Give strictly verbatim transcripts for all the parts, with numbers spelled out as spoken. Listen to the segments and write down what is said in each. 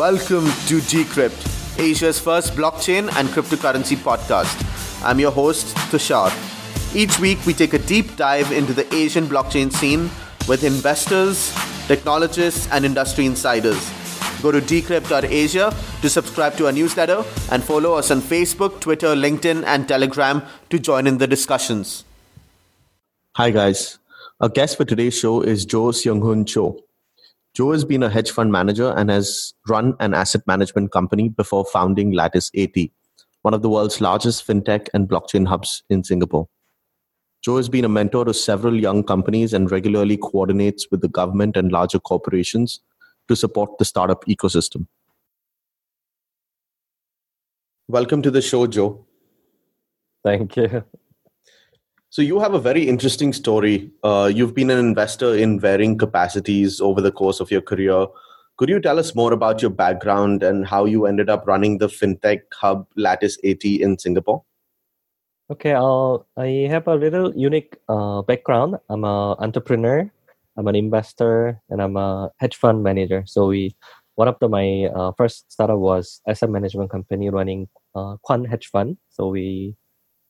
Welcome to Decrypt, Asia's first blockchain and cryptocurrency podcast. I'm your host, Tushar. Each week, we take a deep dive into the Asian blockchain scene with investors, technologists, and industry insiders. Go to decrypt dot asia to subscribe to our newsletter and follow us on Facebook, Twitter, LinkedIn, and Telegram to join in the discussions. Hi, guys. Our guest for today's show is Joe Seung-hoon Cho. Joe has been a hedge fund manager and has run an asset management company before founding Lattice eighty, one of the world's largest fintech and blockchain hubs in Singapore. Joe has been a mentor to several young companies and regularly coordinates with the government and larger corporations to support the startup ecosystem. Welcome to the show, Joe. Thank you. So you have a very interesting story. Uh, you've been an investor in varying capacities over the course of your career. Could you tell us more about your background and how you ended up running the fintech hub Lattice eighty in Singapore? Okay, I'll, I have a little unique uh, background. I'm an entrepreneur, I'm an investor, and I'm a hedge fund manager. So we, one of the, my uh, first startup was asset management company running uh, Quant Hedge Fund. So we,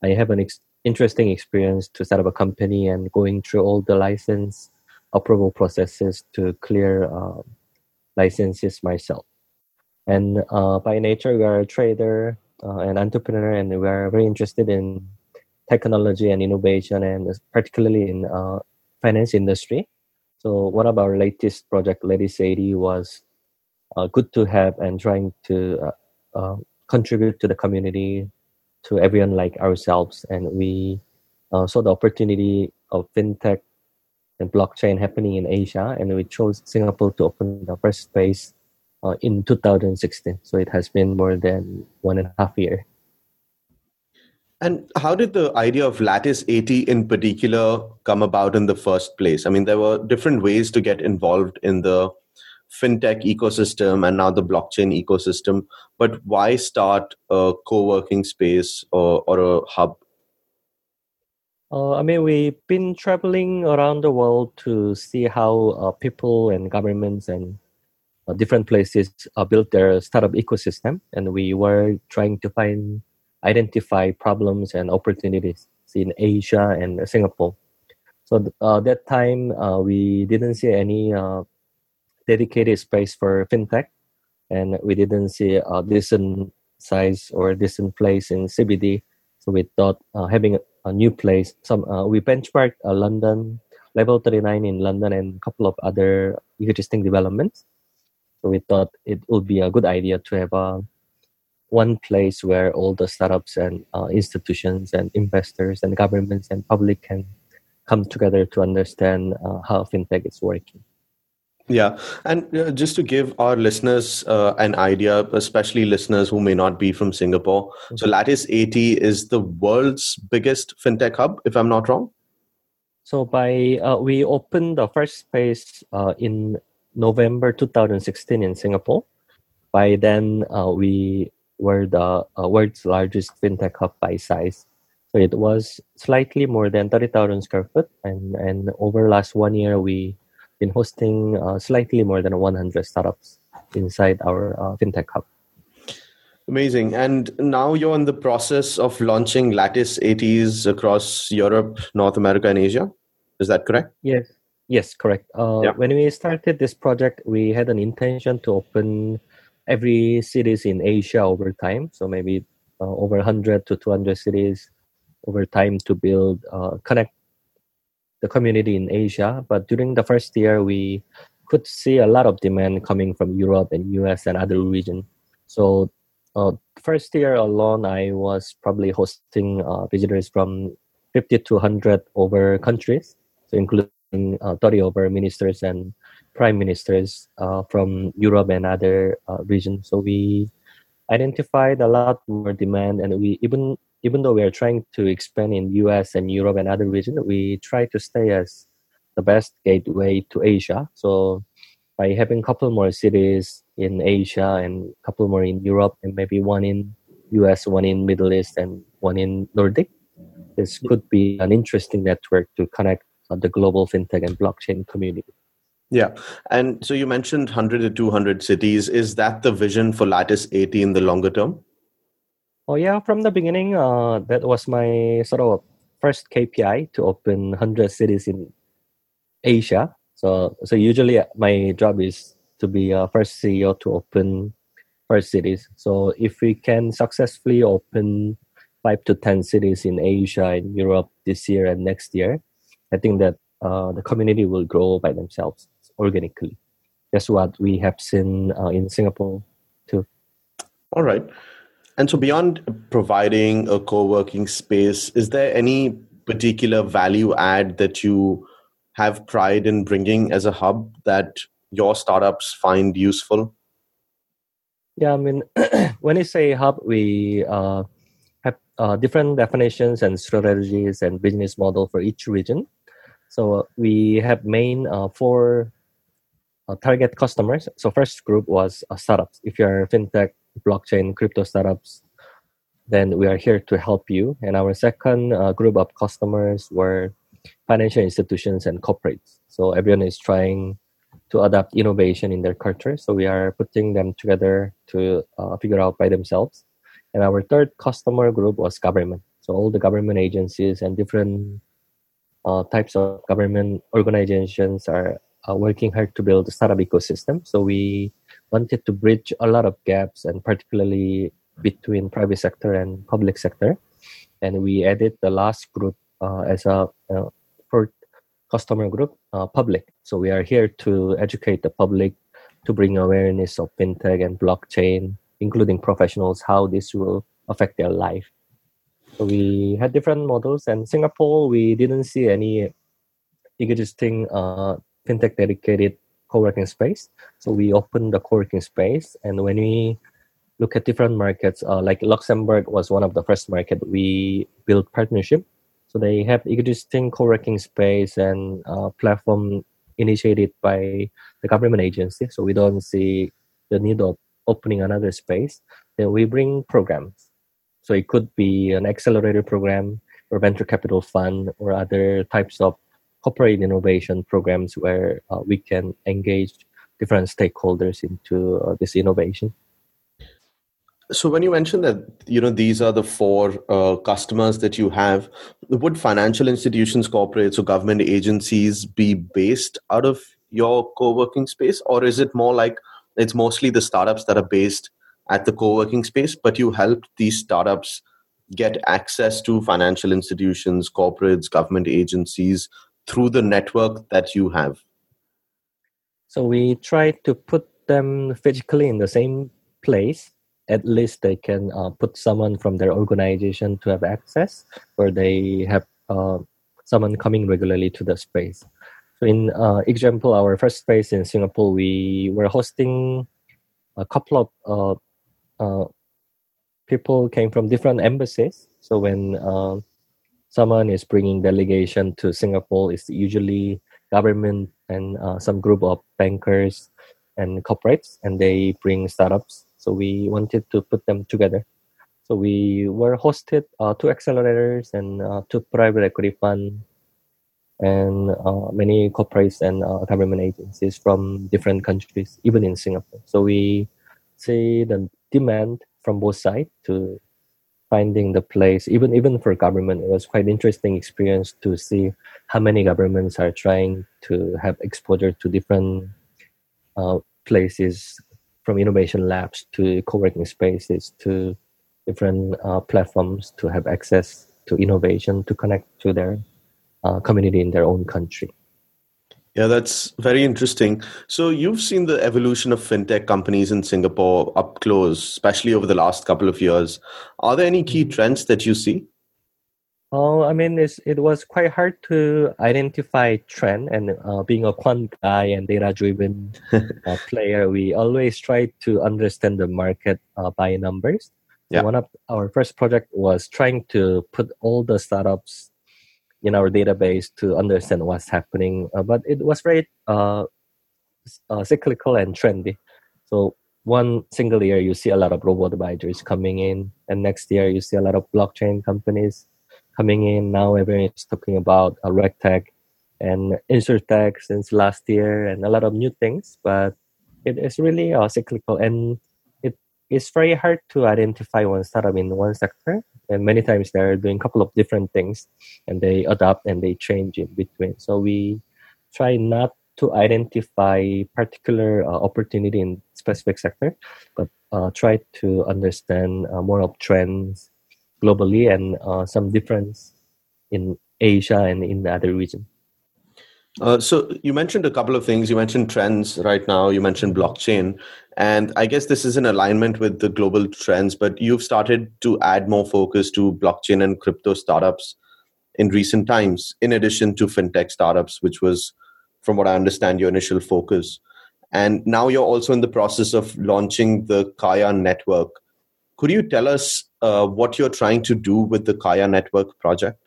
I have an experience. Interesting experience to set up a company and going through all the license approval processes to clear uh, licenses myself. And uh, by nature, we are a trader, uh, an entrepreneur, and we are very interested in technology and innovation, and particularly in uh, finance industry. So one of our latest project, Lattice eighty, was uh, good to have and trying to uh, uh, contribute to the community, to everyone like ourselves. And we uh, saw the opportunity of fintech and blockchain happening in Asia, and we chose Singapore to open the first space uh, in two thousand sixteen. So it has been more than one and a half year. And how did the idea of Lattice eighty in particular come about in the first place? I mean, there were different ways to get involved in the fintech ecosystem and now the blockchain ecosystem, but why start a co-working space or, or a hub? Uh, I mean, we've been traveling around the world to see how uh, people and governments and uh, different places uh, build their startup ecosystem, and we were trying to find, identify problems and opportunities in Asia and Singapore. So uh, that time uh, we didn't see any Uh, dedicated space for fintech, and we didn't see a decent size or a decent place in C B D. So we thought uh, having a, a new place. Some uh, we benchmarked uh, London, Level thirty-nine in London, and a couple of other existing developments. So we thought it would be a good idea to have uh, one place where all the startups and uh, institutions and investors and governments and public can come together to understand uh, how fintech is working. Yeah. And uh, just to give our listeners uh, an idea, especially listeners who may not be from Singapore. Mm-hmm. So Lattice eighty is the world's biggest fintech hub, if I'm not wrong. So by uh, we opened the first space uh, in November two thousand sixteen in Singapore. By then, uh, we were the uh, world's largest fintech hub by size. So it was slightly more than thirty thousand square foot. And, and over last one year, we been hosting uh, slightly more than one hundred startups inside our uh, fintech hub. Amazing. And now you're in the process of launching Lattice eighties across Europe, North America, and Asia. Is that correct? Yes, yes, correct. Uh, yeah. When we started this project, we had an intention to open every cities in Asia over time. So maybe uh, over one hundred to two hundred cities over time to build, uh, connect the community in Asia. But during the first year, we could see a lot of demand coming from Europe and U S and other regions. So uh, first year alone, I was probably hosting uh, visitors from fifty to one hundred over countries, so including uh, thirty over ministers and prime ministers uh, from Europe and other uh, regions. So we identified a lot more demand, and we even Even though we are trying to expand in U S and Europe and other regions, we try to stay as the best gateway to Asia. So by having a couple more cities in Asia and a couple more in Europe, and maybe one in U S, one in Middle East, and one in Nordic, this could be an interesting network to connect the global fintech and blockchain community. Yeah. And so you mentioned one hundred to two hundred cities. Is that the vision for Lattice eighty in the longer term? Oh, yeah. From the beginning, uh, that was my sort of first K P I to open one hundred cities in Asia. So so usually my job is to be a first C E O to open first cities. So if we can successfully open five to ten cities in Asia and Europe this year and next year, I think that uh, the community will grow by themselves organically. That's what we have seen uh, in Singapore too. All right. And so beyond providing a co-working space, is there any particular value add that you have pride in bringing as a hub that your startups find useful? Yeah, I mean, when you say hub, we uh, have uh, different definitions and strategies and business model for each region. So we have main uh, four uh, target customers. So first group was uh, startups. If you're fintech, blockchain, crypto startups, then we are here to help you. And our second uh, group of customers were financial institutions and corporates. So everyone is trying to adapt innovation in their culture. So we are putting them together to uh, figure out by themselves. And our third customer group was government. So all the government agencies and different uh, types of government organizations are uh, working hard to build a startup ecosystem. So we wanted to bridge a lot of gaps, and particularly between private sector and public sector. And we added the last group uh, as a uh, fourth customer group, uh, public. So we are here to educate the public, to bring awareness of fintech and blockchain, including professionals, how this will affect their life. So we had different models. And Singapore, we didn't see any existing uh, fintech-dedicated co-working space. So we opened the co-working space. And when we look at different markets, uh, like Luxembourg was one of the first market we built partnership. So they have existing co-working space and uh, platform initiated by the government agency. So we don't see the need of opening another space. Then we bring programs. So it could be an accelerator program or venture capital fund or other types of corporate innovation programs where uh, we can engage different stakeholders into uh, this innovation. So when you mentioned that, you know, these are the four uh, customers that you have, would financial institutions, corporates, or government agencies be based out of your co-working space? Or is it more like it's mostly the startups that are based at the co-working space, but you help these startups get access to financial institutions, corporates, government agencies through the network that you have? So we try to put them physically in the same place. At least they can uh, put someone from their organization to have access, or they have uh, someone coming regularly to the space. So in uh, example, our first space in Singapore, we were hosting a couple of uh, uh, people came from different embassies. So when uh, someone is bringing delegation to Singapore, it's usually government and uh, some group of bankers and corporates, and they bring startups. So we wanted to put them together. So we were hosted uh, two accelerators and uh, two private equity funds and uh, many corporates and uh, government agencies from different countries, even in Singapore. So we see the demand from both sides to finding the place, even, even for government. It was quite an interesting experience to see how many governments are trying to have exposure to different uh, places, from innovation labs to co-working spaces to different uh, platforms to have access to innovation, to connect to their uh, community in their own country. Yeah, that's very interesting. So you've seen the evolution of fintech companies in Singapore up close, especially over the last couple of years. Are there any key trends that you see? Oh, I mean, it's, it was quite hard to identify trend, and uh, being a quant guy and data-driven uh, player, we always try to understand the market uh, by numbers. So yeah. One of our first project was trying to put all the startups in our database to understand what's happening, uh, but it was very uh, uh, cyclical and trendy. So one single year, you see a lot of robot advisors coming in, and next year, you see a lot of blockchain companies coming in. Now everyone is talking about uh, RegTech, and InsurTech since last year and a lot of new things, but it is really uh, cyclical, and it is very hard to identify one startup in one sector. And many times they're doing a couple of different things and they adapt and they change in between. So we try not to identify particular uh, opportunity in specific sector, but uh, try to understand uh, more of trends globally and uh, some difference in Asia and in the other region. Uh, so you mentioned a couple of things. You mentioned trends right now. You mentioned blockchain. And I guess this is in alignment with the global trends, but you've started to add more focus to blockchain and crypto startups in recent times, in addition to fintech startups, which was, from what I understand, your initial focus. And now you're also in the process of launching the Kaya Network. Could you tell us uh, what you're trying to do with the Kaya Network project?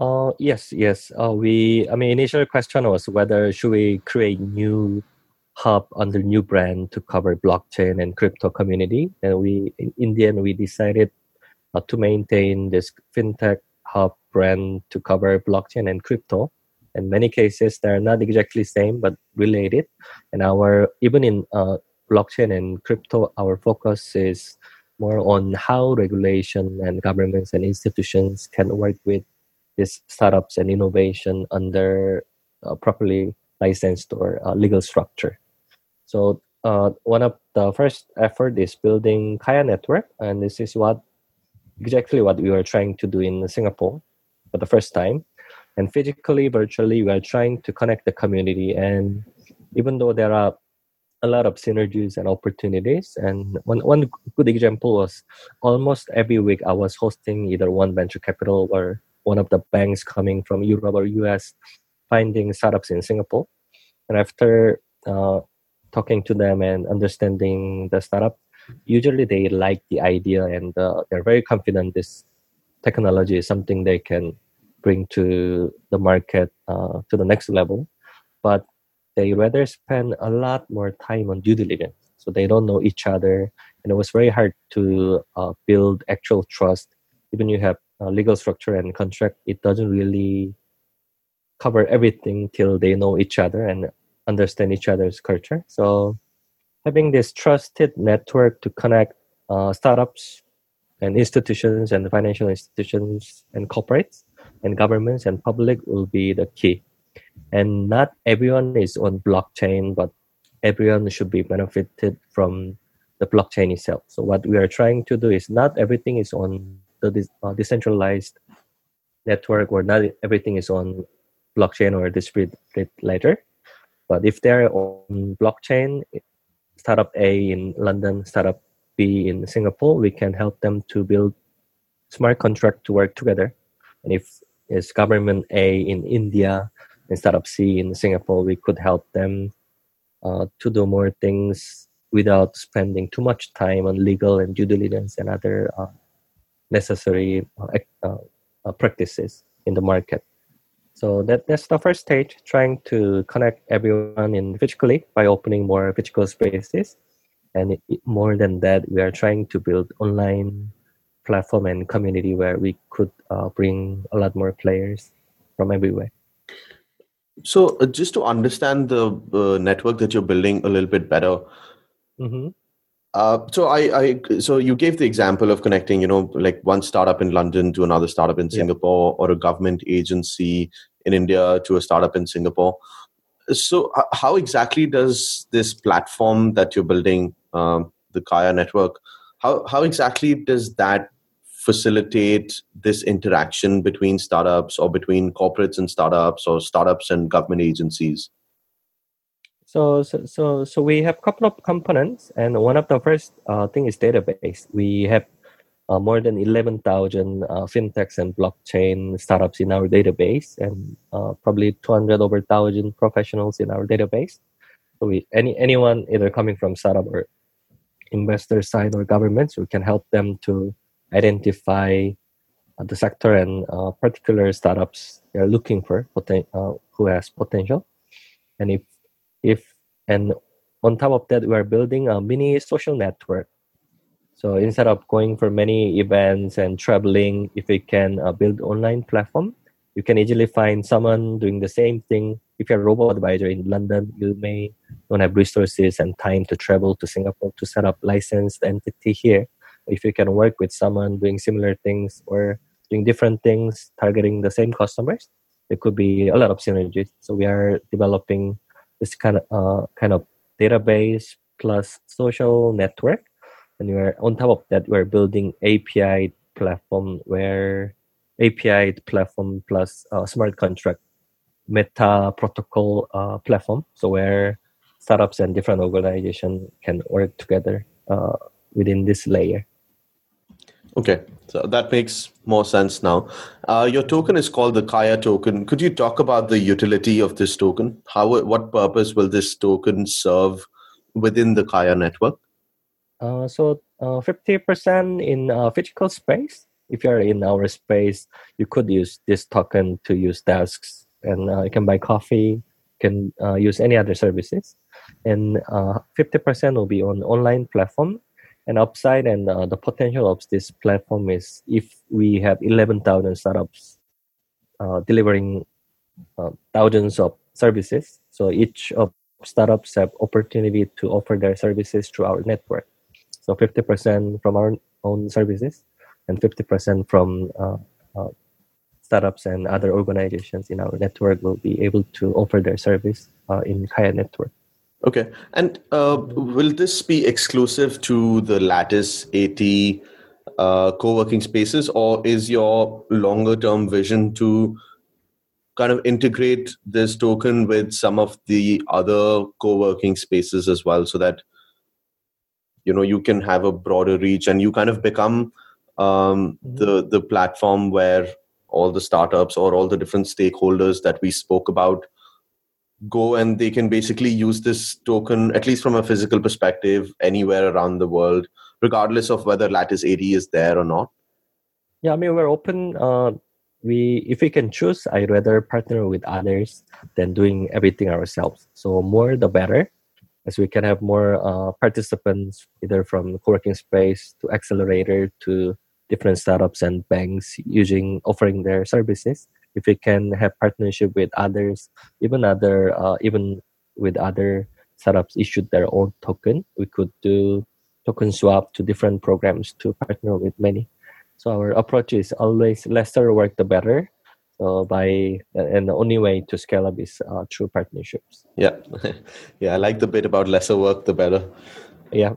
Uh, yes, yes. Uh, we, I mean, initial question was whether should we create new hub under new brand to cover blockchain and crypto community. And we, in the end, we decided uh, to maintain this fintech hub brand to cover blockchain and crypto. In many cases, they're not exactly same, but related. And our, even in uh, blockchain and crypto, our focus is more on how regulation and governments and institutions can work with these startups and innovation under uh, properly licensed or uh, legal structure. So uh, one of the first effort is building Kaya Network, and this is what exactly what we were trying to do in Singapore for the first time. And physically, virtually, we are trying to connect the community. And even though there are a lot of synergies and opportunities, and one one good example was almost every week I was hosting either one venture capital or one of the banks coming from Europe or U S, finding startups in Singapore. And after uh, talking to them and understanding the startup, usually they like the idea and uh, they're very confident this technology is something they can bring to the market uh, to the next level. But they rather spend a lot more time on due diligence. So they don't know each other. And it was very hard to uh, build actual trust. Even you have Uh, legal structure and contract, it doesn't really cover everything till they know each other and understand each other's culture. So having this trusted network to connect uh, startups and institutions and financial institutions and corporates and governments and public will be the key. And not everyone is on blockchain, but everyone should be benefited from the blockchain itself. So what we are trying to do is not everything is on the uh, decentralized network, or not everything is on blockchain or distributed ledger. But if they're on blockchain, startup A in London, startup B in Singapore, we can help them to build smart contract to work together. And if it's government A in India and startup C in Singapore, we could help them uh, to do more things without spending too much time on legal and due diligence and other uh, necessary uh, uh, practices in the market. So that, that's the first stage, trying to connect everyone in physically by opening more physical spaces. And it, it, more than that, we are trying to build online platform and community where we could uh, bring a lot more players from everywhere. So uh, just to understand the uh, network that you're building a little bit better, mm-hmm. Uh, so I, I, so you gave the example of connecting, you know, like one startup in London to another startup in Singapore, yeah, or a government agency in India to a startup in Singapore. So uh, how exactly does this platform that you're building, um, the Kaya Network, how, how exactly does that facilitate this interaction between startups or between corporates and startups or startups and government agencies? So, so, so, so we have a couple of components, and one of the first uh, thing is database. We have uh, more than eleven thousand uh, fintechs and blockchain startups in our database, and uh, probably two hundred over one thousand professionals in our database. So we, any anyone either coming from startup or investor side or governments, we can help them to identify uh, the sector and uh, particular startups they're looking for, poten- uh, who has potential. And if If and on top of that, we are building a mini social network. So instead of going for many events and traveling, if we can uh, build online platform, you can easily find someone doing the same thing. If you're a robo-advisor in London, you may don't have resources and time to travel to Singapore to set up licensed entity here. If you can work with someone doing similar things or doing different things, targeting the same customers, there could be a lot of synergies. So we are developing this kind of uh, kind of database plus social network. And we are, on top of that, we're building A P I platform where A P I platform plus uh, smart contract meta protocol uh, platform. So where startups and different organizations can work together uh, within this layer. Okay, so that makes more sense now. Uh, your token is called the Kaya token. Could you talk about the utility of this token? How, what purpose will this token serve within the Kaya network? Uh, so uh, fifty percent in uh, physical space. If you're in our space, you could use this token to use tasks. And uh, you can buy coffee, you can uh, use any other services. And uh, fifty percent will be on online platform. And upside and uh, the potential of this platform is if we have eleven thousand startups uh, delivering uh, thousands of services. So each of startups have opportunity to offer their services through our network. So fifty percent from our own services and fifty percent from uh, uh, startups and other organizations in our network will be able to offer their service uh, in Kaya Network. Okay. And uh, will this be exclusive to the Lattice eighty uh, co-working spaces, or is your longer-term vision to kind of integrate this token with some of the other co-working spaces as well, so that, you know, you can have a broader reach and you kind of become um, mm-hmm. the, the platform where all the startups or all the different stakeholders that we spoke about go, and they can basically use this token, at least from a physical perspective, anywhere around the world, regardless of whether Lattice eighty is there or not? Yeah, I mean, we're open. Uh, we, if we can choose, I'd rather partner with others than doing everything ourselves. So more the better, as we can have more uh, participants, either from co-working space to accelerator to different startups and banks using offering their services. If we can have partnership with others, even other, uh, even with other startups issued their own token, we could do token swap to different programs to partner with many. So our approach is always lesser work the better. So by and the only way to scale up is uh, through partnerships. Yeah, yeah, I like the bit about lesser work the better. Yeah,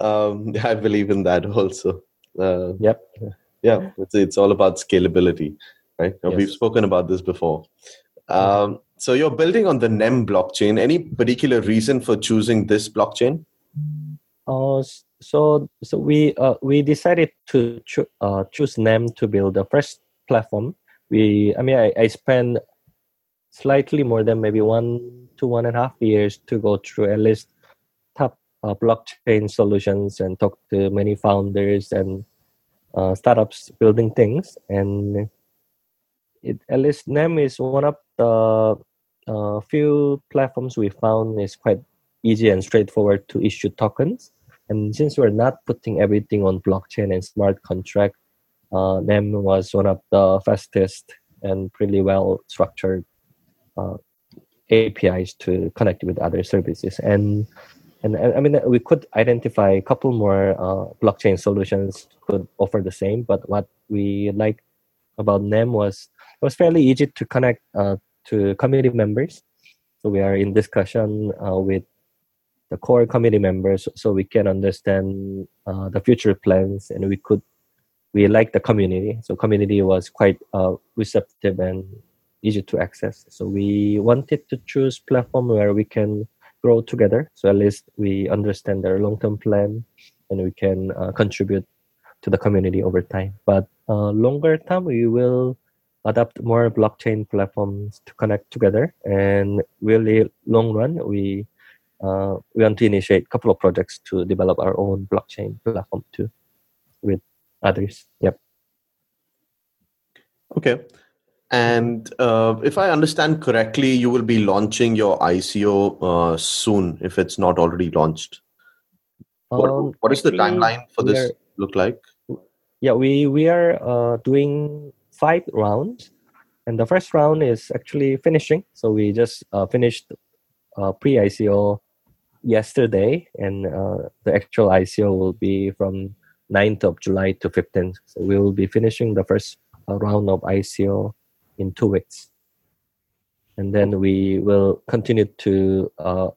um, I believe in that also. Uh, yep. Yeah, it's, it's all about scalability, right? Now, yes. We've spoken about this before. Um, so you're building on the N E M blockchain. Any particular reason for choosing this blockchain? Uh, so so we uh, we decided to cho- uh, choose N E M to build the first platform. We I mean, I, I spent slightly more than maybe one to one and a half years to go through at least top uh, blockchain solutions and talk to many founders and Uh, startups building things, and it, at least N E M is one of the uh, few platforms we found is quite easy and straightforward to issue tokens. And since we're not putting everything on blockchain and smart contract, uh, N E M was one of the fastest and pretty well structured uh, A P Is to connect with other services. And And I mean, we could identify a couple more uh, blockchain solutions could offer the same. But what we liked about N E M was it was fairly easy to connect uh, to community members. So we are in discussion uh, with the core community members, so we can understand uh, the future plans. And we could we liked the community. So community was quite uh, receptive and easy to access. So we wanted to choose platform where we can grow together, so at least we understand their long-term plan and we can uh, contribute to the community over time. But uh, longer term, we will adopt more blockchain platforms to connect together, and really long run, we uh, we want to initiate a couple of projects to develop our own blockchain platform too with others. Yep. Okay. And uh, if I understand correctly, you will be launching your I C O uh, soon, if it's not already launched. What, um, what is the timeline for this look like? Yeah, we, we are uh, doing five rounds. And the first round is actually finishing. So we just uh, finished uh, pre-I C O yesterday, and uh, the actual I C O will be from ninth of July to fifteenth. So we will be finishing the first uh, round of I C O in two weeks. And then we will continue to uh,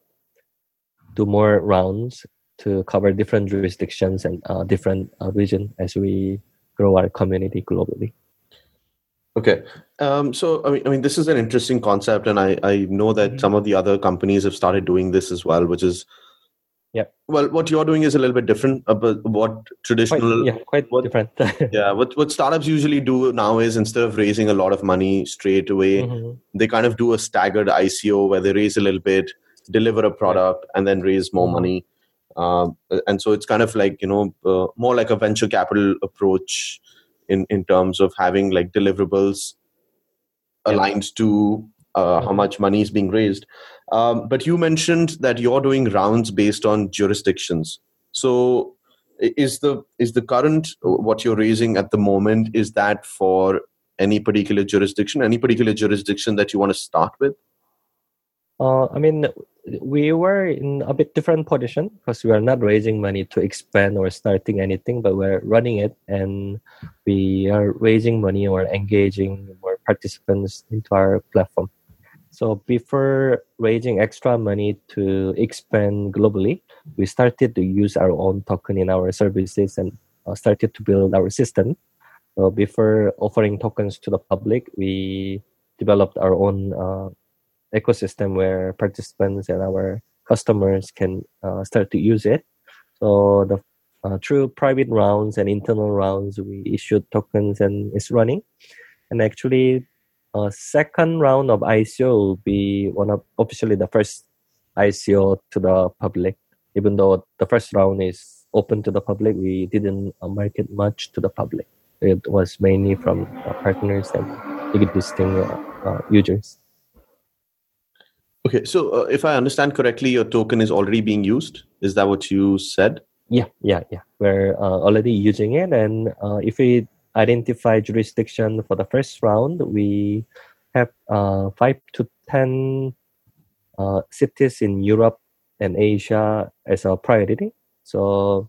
do more rounds to cover different jurisdictions and uh, different uh, regions as we grow our community globally. Okay. Um, so, I mean, I mean, this is an interesting concept, and I, I know that mm-hmm. some of the other companies have started doing this as well, which is, yeah. Well, what you're doing is a little bit different, but what traditional... Quite, yeah, quite what, different. yeah, what, what startups usually do now is, instead of raising a lot of money straight away, mm-hmm. they kind of do a staggered I C O where they raise a little bit, deliver a product, and then raise more mm-hmm. money. Um, and so it's kind of like, you know, uh, more like a venture capital approach in, in terms of having like deliverables yeah. aligned to uh, mm-hmm. how much money is being raised. Um, but you mentioned that you're doing rounds based on jurisdictions. So is the is the current, what you're raising at the moment, is that for any particular jurisdiction, any particular jurisdiction that you want to start with? Uh, I mean, we were in a bit different position because we are not raising money to expand or starting anything, but we're running it, and we are raising money or engaging more participants into our platform. So before raising extra money to expand globally, we started to use our own token in our services and uh, started to build our system. So before offering tokens to the public, we developed our own uh, ecosystem where participants and our customers can uh, start to use it. So the uh, through private rounds and internal rounds, we issued tokens, and it's running. And actually, Uh, second round of I C O will be one of officially the first I C O to the public. Even though the first round is open to the public, we didn't uh, market much to the public. It was mainly from uh, partners and existing uh, uh, users. Okay, so uh, if I understand correctly, your token is already being used. Is that what you said? Yeah, yeah, yeah. We're uh, already using it, and uh, if we identify jurisdiction for the first round, we have uh, five to ten uh, cities in Europe and Asia as our priority. So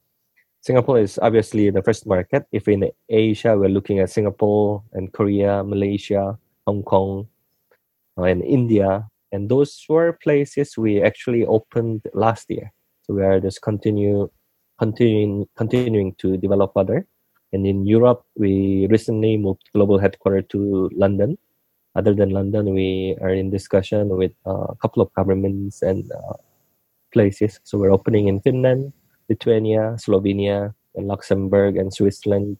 Singapore is obviously the first market. If in Asia, we're looking at Singapore and Korea, Malaysia, Hong Kong, uh, and India. And those were places we actually opened last year. So we are just continue, continuing, continuing to develop further. And in Europe, we recently moved global headquarters to London. Other than London, we are in discussion with uh, a couple of governments and uh, places. So we're opening in Finland, Lithuania, Slovenia, and Luxembourg, and Switzerland,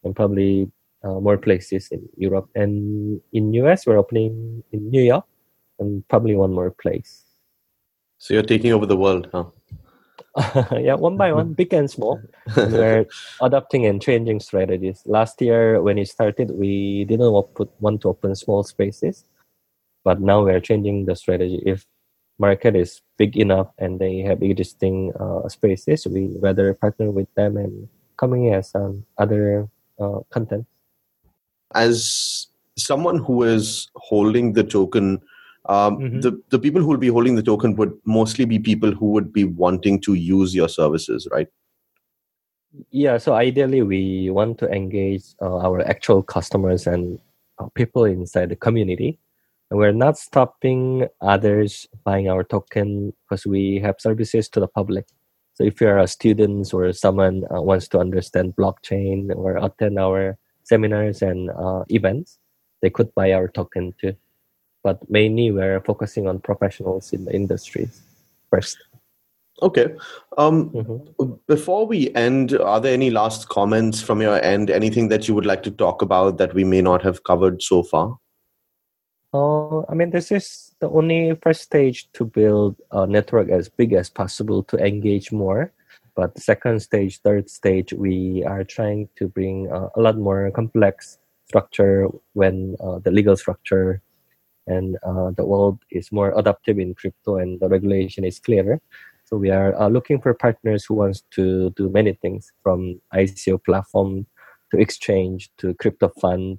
and probably uh, more places in Europe. And in U S, we're opening in New York, and probably one more place. So you're taking over the world, huh? yeah, one by one, big and small. We're adapting and changing strategies. Last year, when it started, we didn't want to open small spaces, but now we're changing the strategy. If market is big enough and they have existing uh, spaces, we rather partner with them and coming in as um, other uh, content. As someone who is holding the token, Um, mm-hmm. the, the people who will be holding the token would mostly be people who would be wanting to use your services, right? Yeah, so ideally we want to engage uh, our actual customers and uh, people inside the community. And we're not stopping others buying our token because we have services to the public. So if you're a student or someone uh, wants to understand blockchain or attend our seminars and uh, events, they could buy our token too. But mainly we're focusing on professionals in the industries first. Okay. Um, mm-hmm. Before we end, are there any last comments from your end? Anything that you would like to talk about that we may not have covered so far? Uh, I mean, this is the only first stage to build a network as big as possible to engage more. But second stage, third stage, we are trying to bring uh, a lot more complex structure when uh, the legal structure and uh, the world is more adaptive in crypto and the regulation is clearer. So we are uh, looking for partners who wants to do many things, from I C O platform to exchange to crypto fund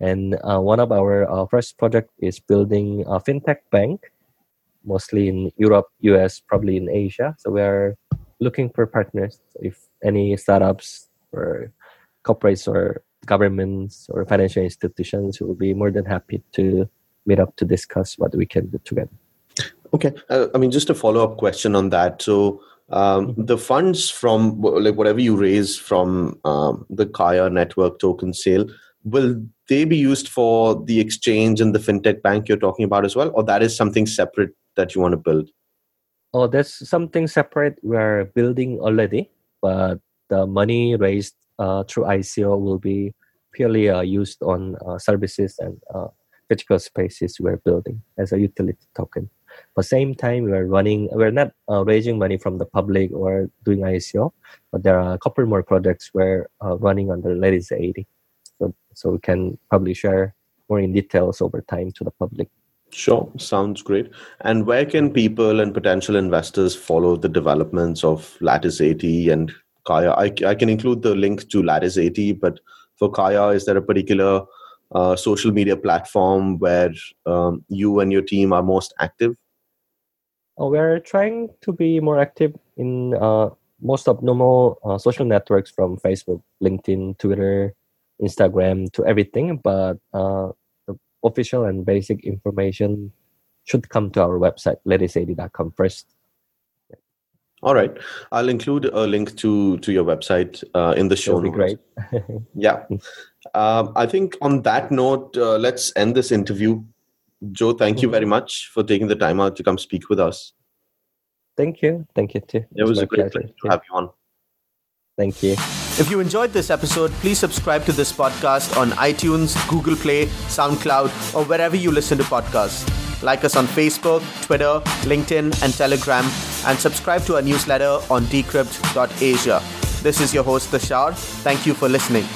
And uh, one of our uh, first project is building a fintech bank, mostly in Europe, U S, probably in Asia. So we are looking for partners. So if any startups or corporates or governments or financial institutions, will be more than happy to meet up to discuss what we can do together. Okay. Uh, I mean, just a follow-up question on that. So um, mm-hmm. the funds from like whatever you raise from um, the Kaya Network token sale, will they be used for the exchange and the fintech bank you're talking about as well? Or that is something separate that you want to build? Oh, that's something separate we're building already. But the money raised uh, through I C O will be purely uh, used on uh, services and uh, physical spaces we're building as a utility token. But same time, we're running, we're not uh, raising money from the public or doing I C O. But there are a couple more projects we're uh, running under Lattice eighty. So, so we can probably share more in details over time to the public. Sure. Sounds great. And where can people and potential investors follow the developments of Lattice eighty and Kaya? I, I can include the link to Lattice eighty, but for Kaya, is there a particular uh, social media platform where um, you and your team are most active? Oh, we're trying to be more active in uh, most of normal uh, social networks, from Facebook, LinkedIn, Twitter, Instagram, to everything, but uh, the official and basic information should come to our website, lattice eighty dot com first. Yeah. All right. I'll include a link to, to your website uh, in the show notes. That'll be great. Yeah. Um, I think on that note, uh, let's end this interview. Joe, thank mm-hmm. you very much for taking the time out to come speak with us. Thank you. Thank you too. It, it was a great pleasure to have you on. Thank you. If you enjoyed this episode, please subscribe to this podcast on iTunes, Google Play, SoundCloud, or wherever you listen to podcasts. Like us on Facebook, Twitter, LinkedIn, and Telegram, and subscribe to our newsletter on decrypt dot asia. This is your host, Tushar. Thank you for listening.